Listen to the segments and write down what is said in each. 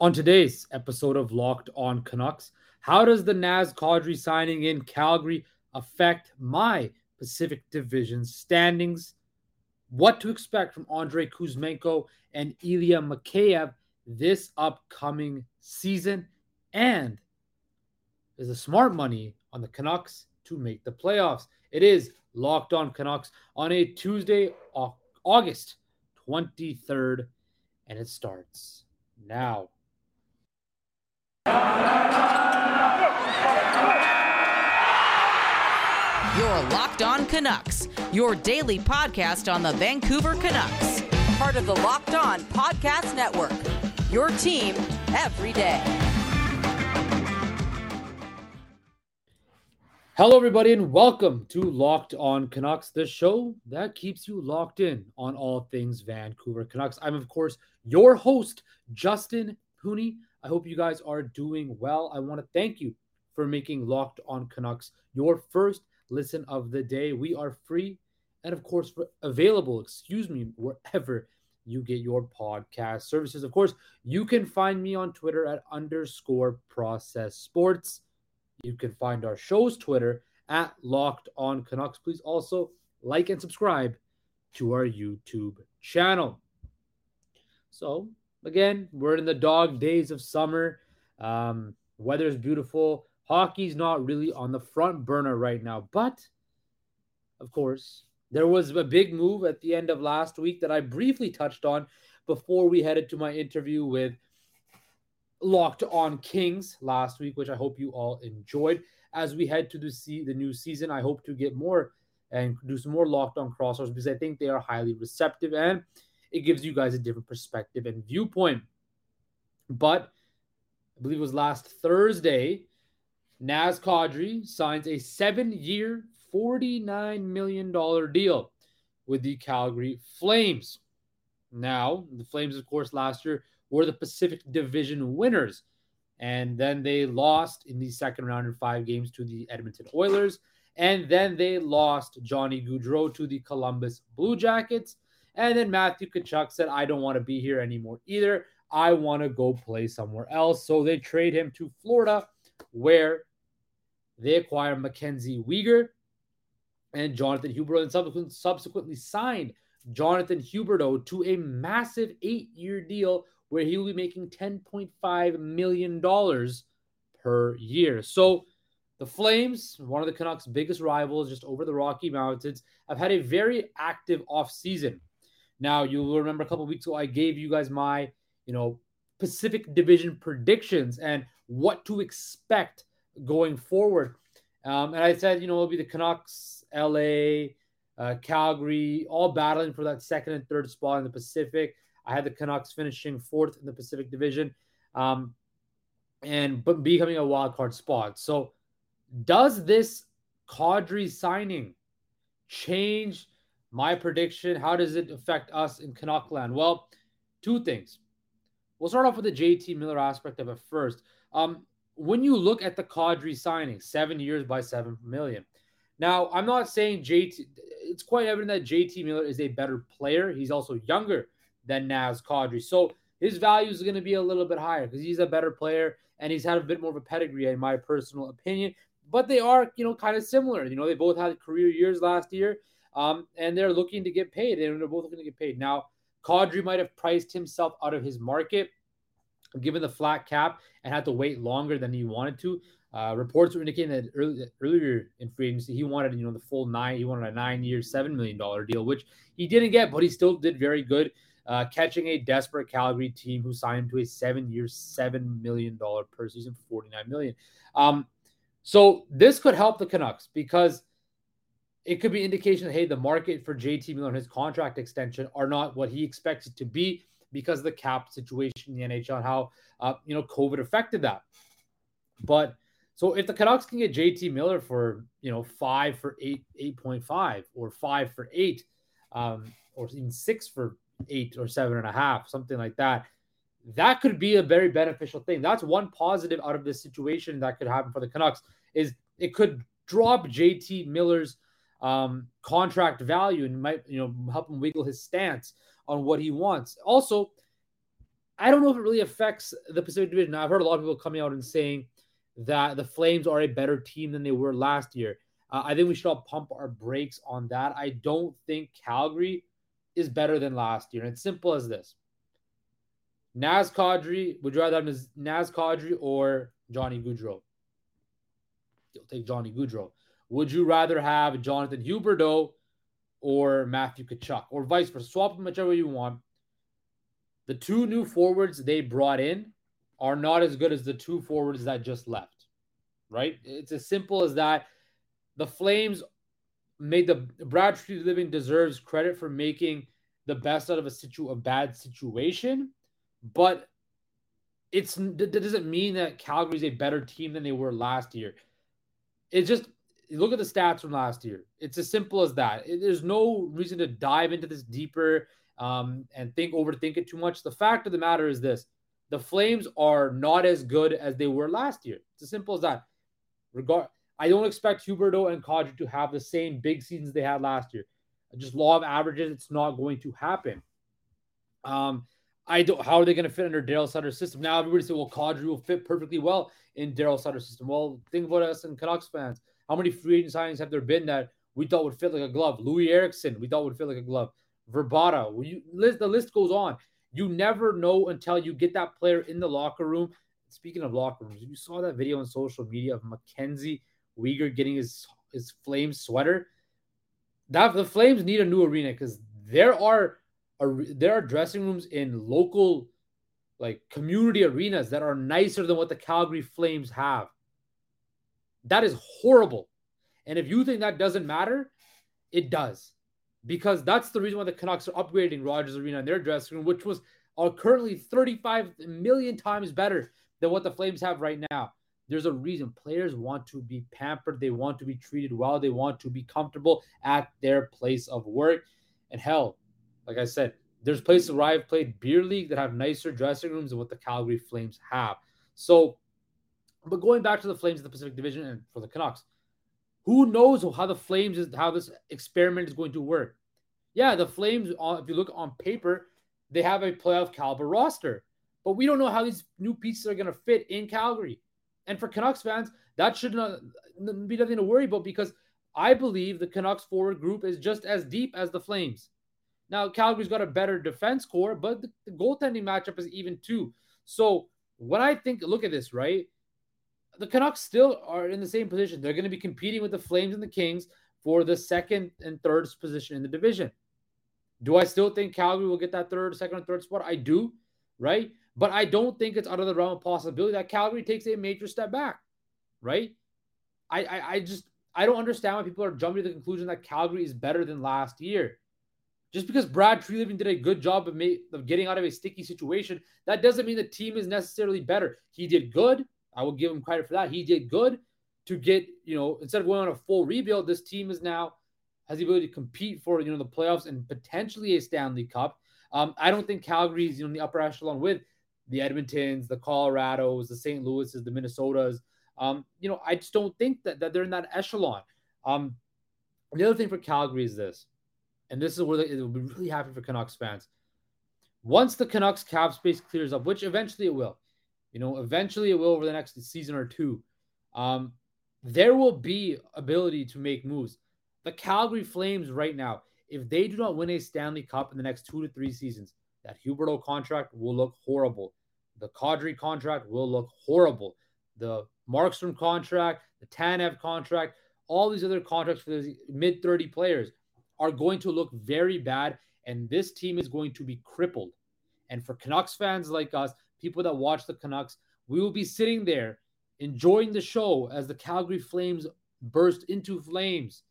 On today's episode of Locked On Canucks, how does the Naz Kadri signing in Calgary affect my Pacific Division standings? What to expect from Andrei Kuzmenko and Ilya Mikheyev this upcoming season? And there's a smart money on the Canucks to make the playoffs. It is Locked On Canucks on a Tuesday, August 23rd, and it starts now. You're Locked On Canucks, your daily podcast on the Vancouver Canucks. Part of the Locked On Podcast Network, your team every day. Hello, everybody, and welcome to Locked On Canucks, the show that keeps you locked in on all things Vancouver Canucks. I'm, of course, your host, Justin Cooney. I hope you guys are doing well. I want to thank you for making Locked On Canucks your first listen of the day. We are free and, of course, available, wherever you get your podcast services. Of course, you can find me on Twitter at _process sports. You can find our show's Twitter at Locked On Canucks. Please also like and subscribe to our YouTube channel. So, again, we're in the dog days of summer. Weather's beautiful. Hockey's not really on the front burner right now. But, of course, there was a big move at the end of last week that I briefly touched on before we headed to my interview with Locked On Kings last week, which I hope you all enjoyed. As we head to the new season, I hope to get more and do some more Locked On crossovers because I think they are highly receptive and it gives you guys a different perspective and viewpoint. But I believe it was last Thursday, Naz Kadri signs a 7-year, $49 million deal with the Calgary Flames. Now, the Flames, of course, last year were the Pacific Division winners, and then they lost in the second round in 5 games to the Edmonton Oilers, and then they lost Johnny Gaudreau to the Columbus Blue Jackets. And then Matthew Tkachuk said, I don't want to be here anymore either. I want to go play somewhere else. So they trade him to Florida, where they acquire Mackenzie Weegar and Jonathan Huberdeau, and subsequently signed Jonathan Huberdeau to a massive 8-year deal where he will be making $10.5 million per year. So the Flames, one of the Canucks' biggest rivals just over the Rocky Mountains, have had a very active offseason. Now, you'll remember a couple of weeks ago, I gave you guys my, Pacific Division predictions and what to expect going forward. And I said, it'll be the Canucks, LA, Calgary, all battling for that second and third spot in the Pacific. I had the Canucks finishing 4th in the Pacific Division and becoming a wild card spot. So does this Kadri signing change my prediction? How does it affect us in Canuckland? Well, two things. We'll start off with the JT Miller aspect of it first. When you look at the Kadri signing, 7 years by $7 million. Now, I'm not saying it's quite evident that JT Miller is a better player. He's also younger than Naz Kadri. So his value is going to be a little bit higher because he's a better player and he's had a bit more of a pedigree, in my personal opinion. But they are, kind of similar. They both had career years last year, and they're looking to get paid. And they're both looking to get paid. Now, Kadri might have priced himself out of his market, given the flat cap, and had to wait longer than he wanted to. Reports were indicating that earlier in free agency, he wanted, the full 9. He wanted a 9-year, $7 million deal, which he didn't get, but he still did very good, catching a desperate Calgary team who signed him to a 7-year, $7 million per season, $49 million. So this could help the Canucks because it could be indication that, hey, the market for JT Miller and his contract extension are not what he expects it to be because of the cap situation in the NHL and how, COVID affected that. But so if the Canucks can get JT Miller for, 5 for 8, 8.5 or 5 for 8 or even 6 for 8 or 7.5, something like that, that could be a very beneficial thing. That's one positive out of this situation that could happen for the Canucks is it could drop JT Miller's contract value and might, help him wiggle his stance on what he wants. Also, I don't know if it really affects the Pacific Division. Now, I've heard a lot of people coming out and saying that the Flames are a better team than they were last year. I think we should all pump our brakes on that. I don't think Calgary is better than last year. And it's simple as this. Would you rather have Naz Kadri or Johnny Gaudreau? You'll take Johnny Gaudreau. Would you rather have Jonathan Huberdeau or Matthew Tkachuk, or vice versa? Swap them whichever you want. The two new forwards they brought in are not as good as the two forwards that just left, right? It's as simple as that. The Flames made Brad Treliving deserves credit for making the best out of a bad situation, but that doesn't mean that Calgary's a better team than they were last year. It's just, look at the stats from last year. It's as simple as that. There's no reason to dive into this deeper and overthink it too much. The fact of the matter is this. The Flames are not as good as they were last year. It's as simple as that. I don't expect Huberdeau and Kadri to have the same big seasons they had last year. Just law of averages, it's not going to happen. How are they going to fit under Daryl Sutter's system? Now everybody says, well, Kadri will fit perfectly well in Daryl Sutter's system. Well, think about us and Canucks fans. How many free agent signings have there been that we thought would fit like a glove? Louis Eriksson, we thought would fit like a glove. Verbata, the list goes on. You never know until you get that player in the locker room. Speaking of locker rooms, you saw that video on social media of Mackenzie Weegar getting his Flames sweater. The Flames need a new arena because there are dressing rooms in local, like, community arenas that are nicer than what the Calgary Flames have. That is horrible. And if you think that doesn't matter, it does. Because that's the reason why the Canucks are upgrading Rogers Arena in their dressing room, which are currently 35 million times better than what the Flames have right now. There's a reason. Players want to be pampered. They want to be treated well. They want to be comfortable at their place of work. And hell, like I said, there's places where I've played beer league that have nicer dressing rooms than what the Calgary Flames have. So, but going back to the Flames of the Pacific Division and for the Canucks, who knows how this experiment is going to work? Yeah, the Flames, if you look on paper, they have a playoff caliber roster, but we don't know how these new pieces are going to fit in Calgary. And for Canucks fans, that should not be nothing to worry about because I believe the Canucks forward group is just as deep as the Flames. Now, Calgary's got a better defense core, but the goaltending matchup is even too. So when I think, look at this, right? The Canucks still are in the same position. They're going to be competing with the Flames and the Kings for the second and third position in the division. Do I still think Calgary will get that second and third spot? I do, right? But I don't think it's out of the realm of possibility that Calgary takes a major step back, right? I don't understand why people are jumping to the conclusion that Calgary is better than last year. Just because Brad Treliving did a good job of getting out of a sticky situation, that doesn't mean the team is necessarily better. He did good. I will give him credit for that. He did good to get, instead of going on a full rebuild, this team has the ability to compete for, the playoffs and potentially a Stanley Cup. I don't think Calgary is in the upper echelon with the Edmontons, the Colorados, the St. Louis's, the Minnesotas. I just don't think that they're in that echelon. The other thing for Calgary is this, and this is where it will be really happy for Canucks fans. Once the Canucks cap space clears up, which eventually it will, eventually it will over the next season or two. There will be ability to make moves. The Calgary Flames right now, if they do not win a Stanley Cup in the next 2 to 3 seasons, that Huberdeau contract will look horrible. The Kadri contract will look horrible. The Markstrom contract, the Tanev contract, all these other contracts for these mid-30 players are going to look very bad, and this team is going to be crippled. And for Canucks fans like us, people that watch the Canucks, we will be sitting there enjoying the show as the Calgary Flames burst into flames.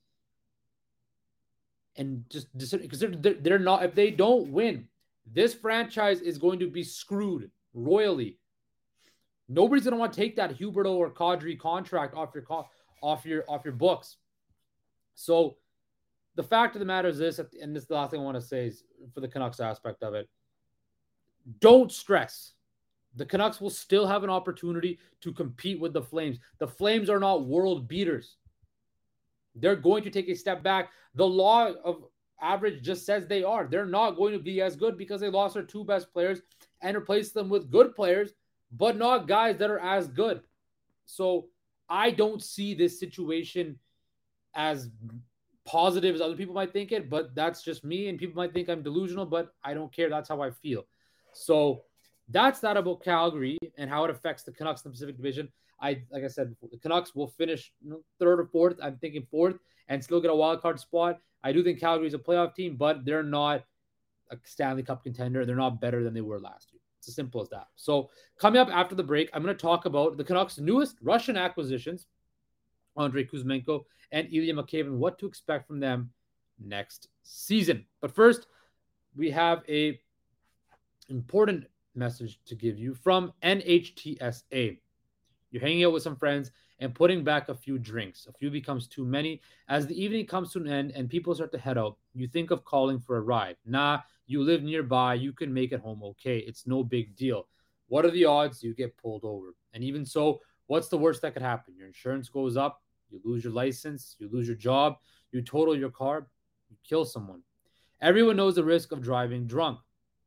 And just because they're not, if they don't win, this franchise is going to be screwed royally. Nobody's going to want to take that Huberdeau or Kadri contract off your books. So the fact of the matter is this, and this is the last thing I want to say is for the Canucks aspect of it. Don't stress. The Canucks will still have an opportunity to compete with the Flames. The Flames are not world beaters. They're going to take a step back. The law of average just says they are. They're not going to be as good because they lost their two best players and replace them with good players, but not guys that are as good. So I don't see this situation as positive as other people might think it, but that's just me, and people might think I'm delusional, but I don't care. That's how I feel. So that's that about Calgary and how it affects the Canucks in the Pacific Division. Like I said before, the Canucks will finish third or fourth. I'm thinking fourth and still get a wild card spot. I do think Calgary is a playoff team, but they're not a Stanley Cup contender. They're not better than they were last year. It's as simple as that. So coming up after the break, I'm going to talk about the Canucks' newest Russian acquisitions, Andrei Kuzmenko and Ilya Mikheyev, and what to expect from them next season. But first, we have a important message to give you from NHTSA. You're hanging out with some friends and putting back a few drinks. A few becomes too many. As the evening comes to an end and people start to head out, you think of calling for a ride. Nah, you live nearby. You can make it home okay. It's no big deal. What are the odds you get pulled over? And even so, what's the worst that could happen? Your insurance goes up. You lose your license. You lose your job. You total your car. You kill someone. Everyone knows the risk of driving drunk.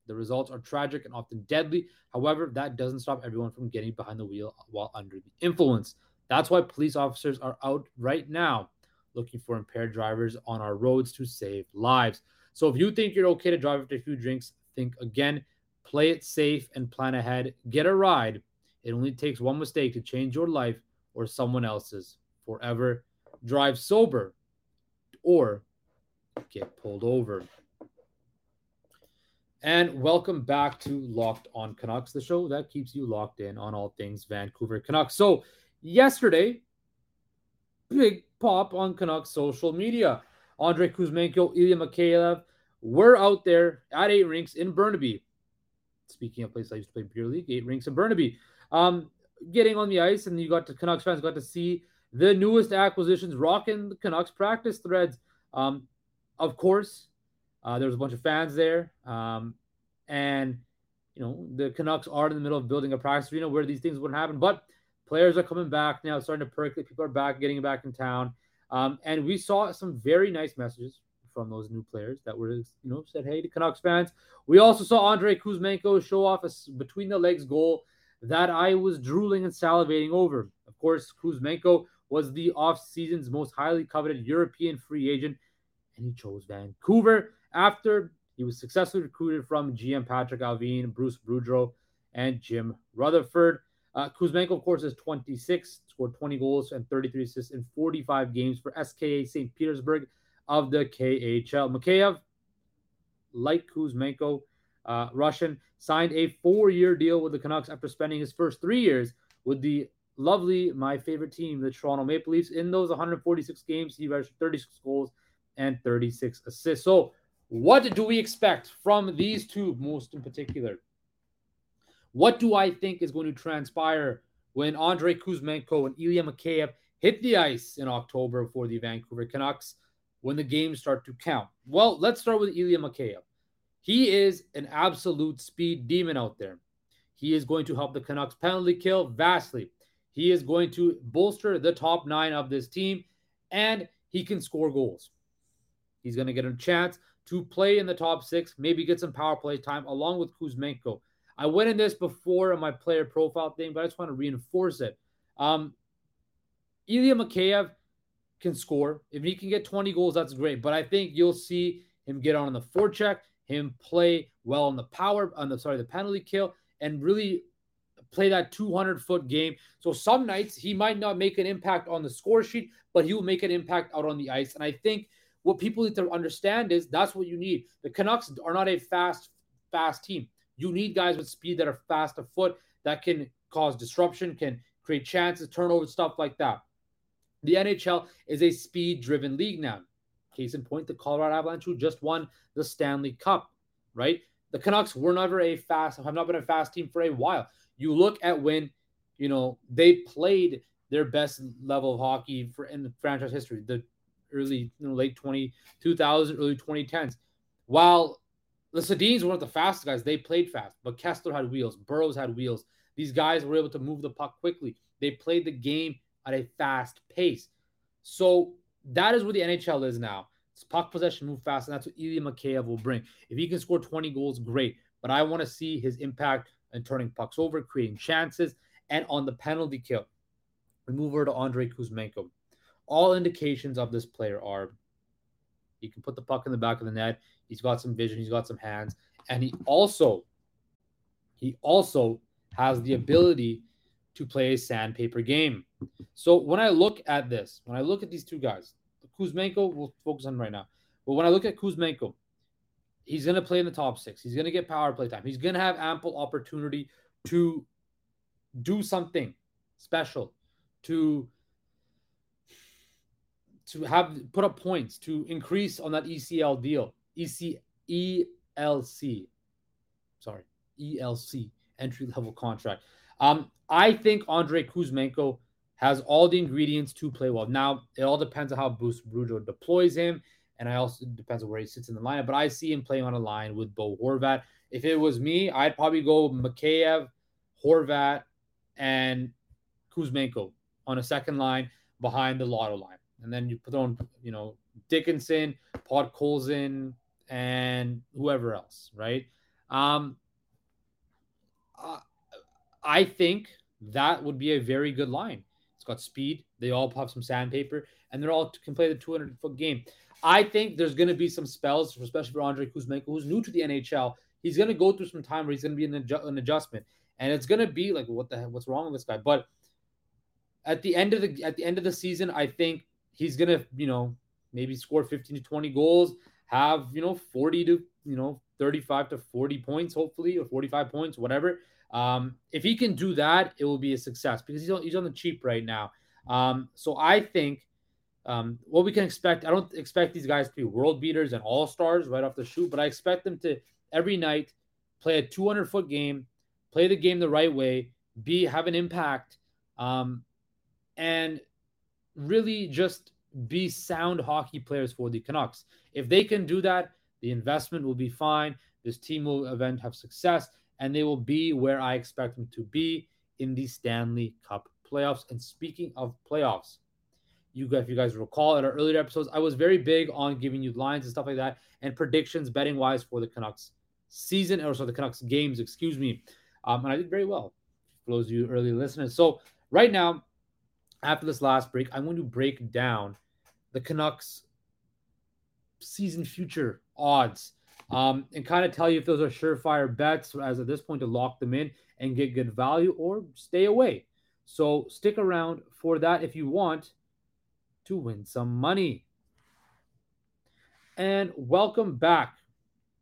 The results are tragic and often deadly. However, that doesn't stop everyone from getting behind the wheel while under the influence. That's why police officers are out right now looking for impaired drivers on our roads to save lives. So if you think you're okay to drive after a few drinks, think again, play it safe and plan ahead. Get a ride. It only takes one mistake to change your life or someone else's forever. Drive sober or get pulled over. And welcome back to Locked On Canucks, the show that keeps you locked in on all things Vancouver Canucks. So yesterday, big pop on Canucks social media. Andrei Kuzmenko, Ilya Mikheyev were out there at 8 rinks in Burnaby. Speaking of places I used to play beer league, 8 rinks in Burnaby. Getting on the ice, and you got to Canucks fans got to see the newest acquisitions rocking the Canucks practice threads. Of course, there was a bunch of fans there, and the Canucks are in the middle of building a practice arena where these things wouldn't happen. But players are coming back now, starting to percolate. People are back, getting back in town, and we saw some very nice messages from those new players that were, said, "Hey, to Canucks fans." We also saw Andrei Kuzmenko show off a between the legs goal that I was drooling and salivating over. Of course, Kuzmenko was the off-season's most highly coveted European free agent, and he chose Vancouver after he was successfully recruited from GM Patrick Allvin, Bruce Boudreau, and Jim Rutherford. Kuzmenko, of course, is 26, scored 20 goals and 33 assists in 45 games for SKA St. Petersburg of the KHL. Mikheyev, like Kuzmenko, Russian, signed a 4-year deal with the Canucks after spending his first 3 years with the lovely, my favorite team, the Toronto Maple Leafs. In those 146 games, he registered 36 goals and 36 assists. So what do we expect from these two, most in particular? What do I think is going to transpire when Andrei Kuzmenko and Ilya Mikheyev hit the ice in October for the Vancouver Canucks when the games start to count? Well, let's start with Ilya Mikheyev. He is an absolute speed demon out there. He is going to help the Canucks penalty kill vastly. He is going to bolster the top 9 of this team, and he can score goals. He's going to get a chance to play in the top 6, maybe get some power play time along with Kuzmenko. I went in this before in my player profile thing, but I just want to reinforce it. Ilya Mikheyev can score. If he can get 20 goals, that's great. But I think you'll see him get on the forecheck, him play well on the the penalty kill, and really play that 200-foot game. So some nights he might not make an impact on the score sheet, but he will make an impact out on the ice. And I think what people need to understand is that's what you need. The Canucks are not a fast team. You need guys with speed that are fast of foot, that can cause disruption, can create chances, turnovers, stuff like that. The NHL is a speed-driven league now. Case in point, the Colorado Avalanche, who just won the Stanley Cup, right? The Canucks were never have not been a fast team for a while. You look at when, they played their best level of hockey in franchise history, the early, late 2000, early 2010s. While the Sedins were one of the fastest guys, they played fast, but Kessler had wheels, Burroughs had wheels. These guys were able to move the puck quickly. They played the game at a fast pace. So that is where the NHL is now. It's puck possession, move fast, and that's what Ilya Mikheyev will bring. If he can score 20 goals, great. but I want to see his impact in turning pucks over, creating chances, and on the penalty kill. We move over to Andrei Kuzmenko. All indications of this player are he can put the puck in the back of the net. He's got some vision. He's got some hands. And he also has the ability to play a sandpaper game. So when I look at this, when I look at these two guys, Kuzmenko we'll focus on right now. But when I look at Kuzmenko, he's going to play in the top six. He's going to get power play time. He's going to have ample opportunity to do something special, to have put up points, to increase on that ECL deal, ELC entry-level contract. I think Andrei Kuzmenko has all the ingredients to play well. Now, it all depends on how Bruce Boudreau deploys him, and it depends on where he sits in the lineup, but I see him playing on a line with Bo Horvat. If it was me, I'd probably go Mikheyev, Horvat, and Kuzmenko on a second line behind the Lotto line. And then you put on, Dickinson, Podkolzin, and whoever else, right? I think that would be a very good line. It's got speed. They all have some sandpaper, and they all can play the 200-foot game. I think there's going to be some spells, especially for Andrei Kuzmenko, who's new to the NHL. He's going to go through some time where he's going to be in an adjustment, and it's going to be like, what the heck? What's wrong with this guy? But at the end of the season, I think he's going to, maybe score 15 to 20 goals, have, 40 to, 35 to 40 points, hopefully, or 45 points, whatever. If he can do that, it will be a success because he's on the cheap right now. So I think what we can expect, I don't expect these guys to be world beaters and all-stars right off the shoot, but I expect them to every night play a 200-foot game, play the game the right way, have an impact, and really just be sound hockey players for the Canucks. If they can do that, the investment will be fine. This team will have success, and they will be where I expect them to be in the Stanley Cup playoffs. And speaking of playoffs, if you guys recall in our earlier episodes, I was very big on giving you lines and stuff like that and predictions betting-wise for the Canucks the Canucks games, and I did very well for those of you early listeners. So right now, after this last break, I'm going to break down the Canucks season future odds and kind of tell you if those are surefire bets as at this point to lock them in and get good value or stay away. So stick around for that if you want to win some money. And welcome back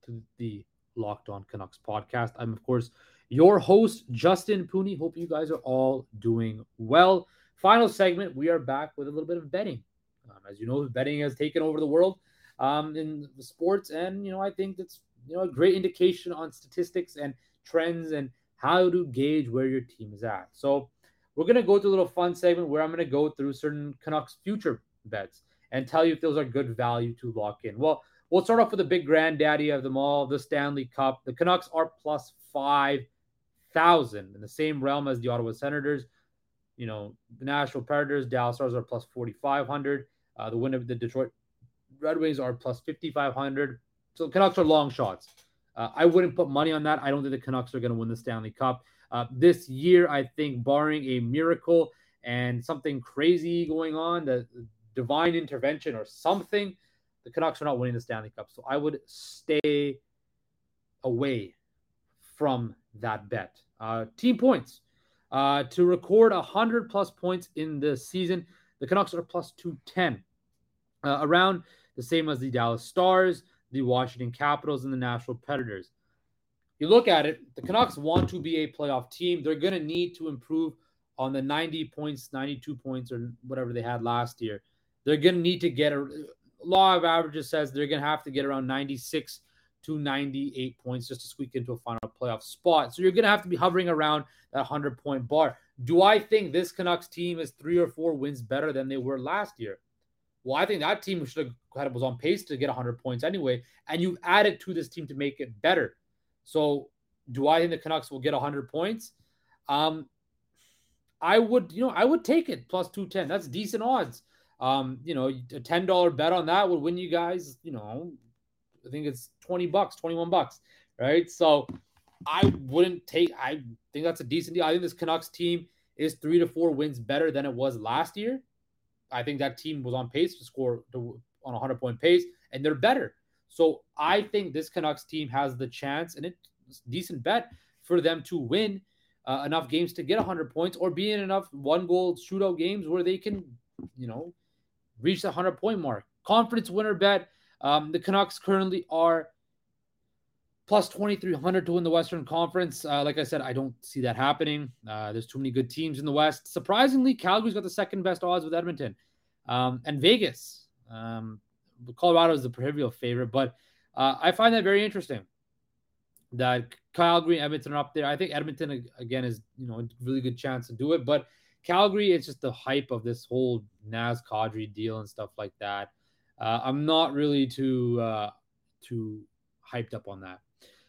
to the Locked On Canucks podcast. I'm, of course, your host, Justin Cooney. Hope you guys are all doing well. Final segment, we are back with a little bit of betting. As you know, betting has taken over the world in the sports. And, I think that's, a great indication on statistics and trends and how to gauge where your team is at. So we're going to go through a little fun segment where I'm going to go through certain Canucks future bets and tell you if those are good value to lock in. Well, we'll start off with the big granddaddy of them all, the Stanley Cup. The Canucks are plus 5,000 in the same realm as the Ottawa Senators. The Nashville Predators, Dallas Stars are plus 4,500. The winner of the Detroit Red Wings are plus 5,500. So the Canucks are long shots. I wouldn't put money on that. I don't think the Canucks are going to win the Stanley Cup. This year, I think, barring a miracle and something crazy going on, the divine intervention or something, the Canucks are not winning the Stanley Cup. So I would stay away from that bet. Team points. To record 100 plus points in the season, the Canucks are plus 210, around the same as the Dallas Stars, the Washington Capitals, and the Nashville Predators. You look at it, the Canucks want to be a playoff team. They're going to need to improve on the 90 points, 92 points, or whatever they had last year. They're going to need to get law of averages says they're going to have to get around 96 to 98 points just to squeak into a final playoff spot. So you're going to have to be hovering around that 100-point bar. Do I think this Canucks team is 3 or 4 wins better than they were last year? Well, I think that team was on pace to get 100 points anyway, and you've added to this team to make it better. So do I think the Canucks will get 100 points? I would take it, plus 210. That's decent odds. A $10 bet on that would win you guys, I think it's $20, $21, right? So I wouldn't take – I think that's a decent deal. I think this Canucks team is 3 to 4 wins better than it was last year. I think that team was on pace to score on a 100-point pace, and they're better. So I think this Canucks team has the chance, and it's a decent bet for them to win enough games to get 100 points or be in enough one-goal shootout games where they can, you know, reach the 100-point mark. Conference winner bet, the Canucks currently are plus 2,300 to win the Western Conference. Like I said, I don't see that happening. There's too many good teams in the West. Surprisingly, Calgary's got the second-best odds with Edmonton and Vegas. Colorado is the proverbial favorite, but I find that very interesting that Calgary and Edmonton are up there. I think Edmonton, again, is, you know, a really good chance to do it, but Calgary, it's just the hype of this whole Naz Kadri deal and stuff like that. I'm not really too hyped up on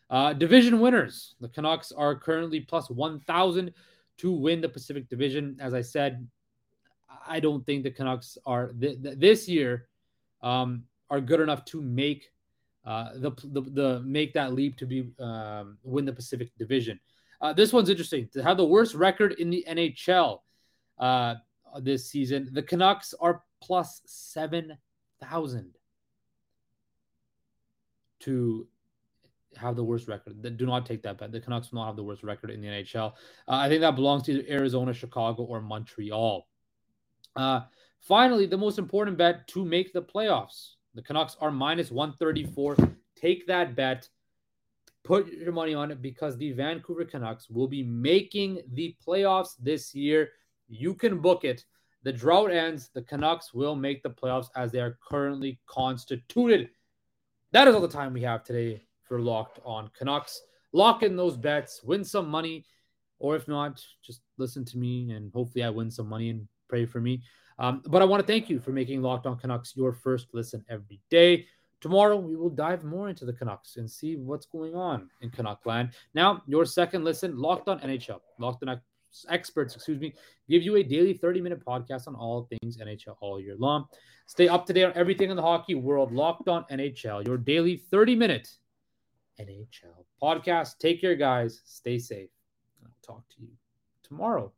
that. Division winners. The Canucks are currently plus 1,000 to win the Pacific Division. As I said, I don't think the Canucks are this year are good enough to make make that leap to be win the Pacific Division. This one's interesting. To have the worst record in the NHL this season, the Canucks are plus 7,000 to have the worst record. Do not take that bet. The Canucks will not have the worst record in the NHL. I think that belongs to either Arizona, Chicago, or Montreal. Finally, the most important bet to make the playoffs. The Canucks are minus 134. Take that bet. Put your money on it because the Vancouver Canucks will be making the playoffs this year. You can book it. The drought ends. The Canucks will make the playoffs as they are currently constituted. That is all the time we have today for Locked On Canucks. Lock in those bets. Win some money. Or if not, just listen to me and hopefully I win some money and pray for me. But I want to thank you for making Locked On Canucks your first listen every day. Tomorrow, we will dive more into the Canucks and see what's going on in Canuck land. Now, your second listen, Locked On NHL. Locked On Experts, give you a daily 30-minute podcast on all things NHL all year long. Stay up to date on everything in the hockey world. Locked On NHL, your daily 30-minute NHL podcast. Take care, guys. Stay safe. I'll talk to you tomorrow.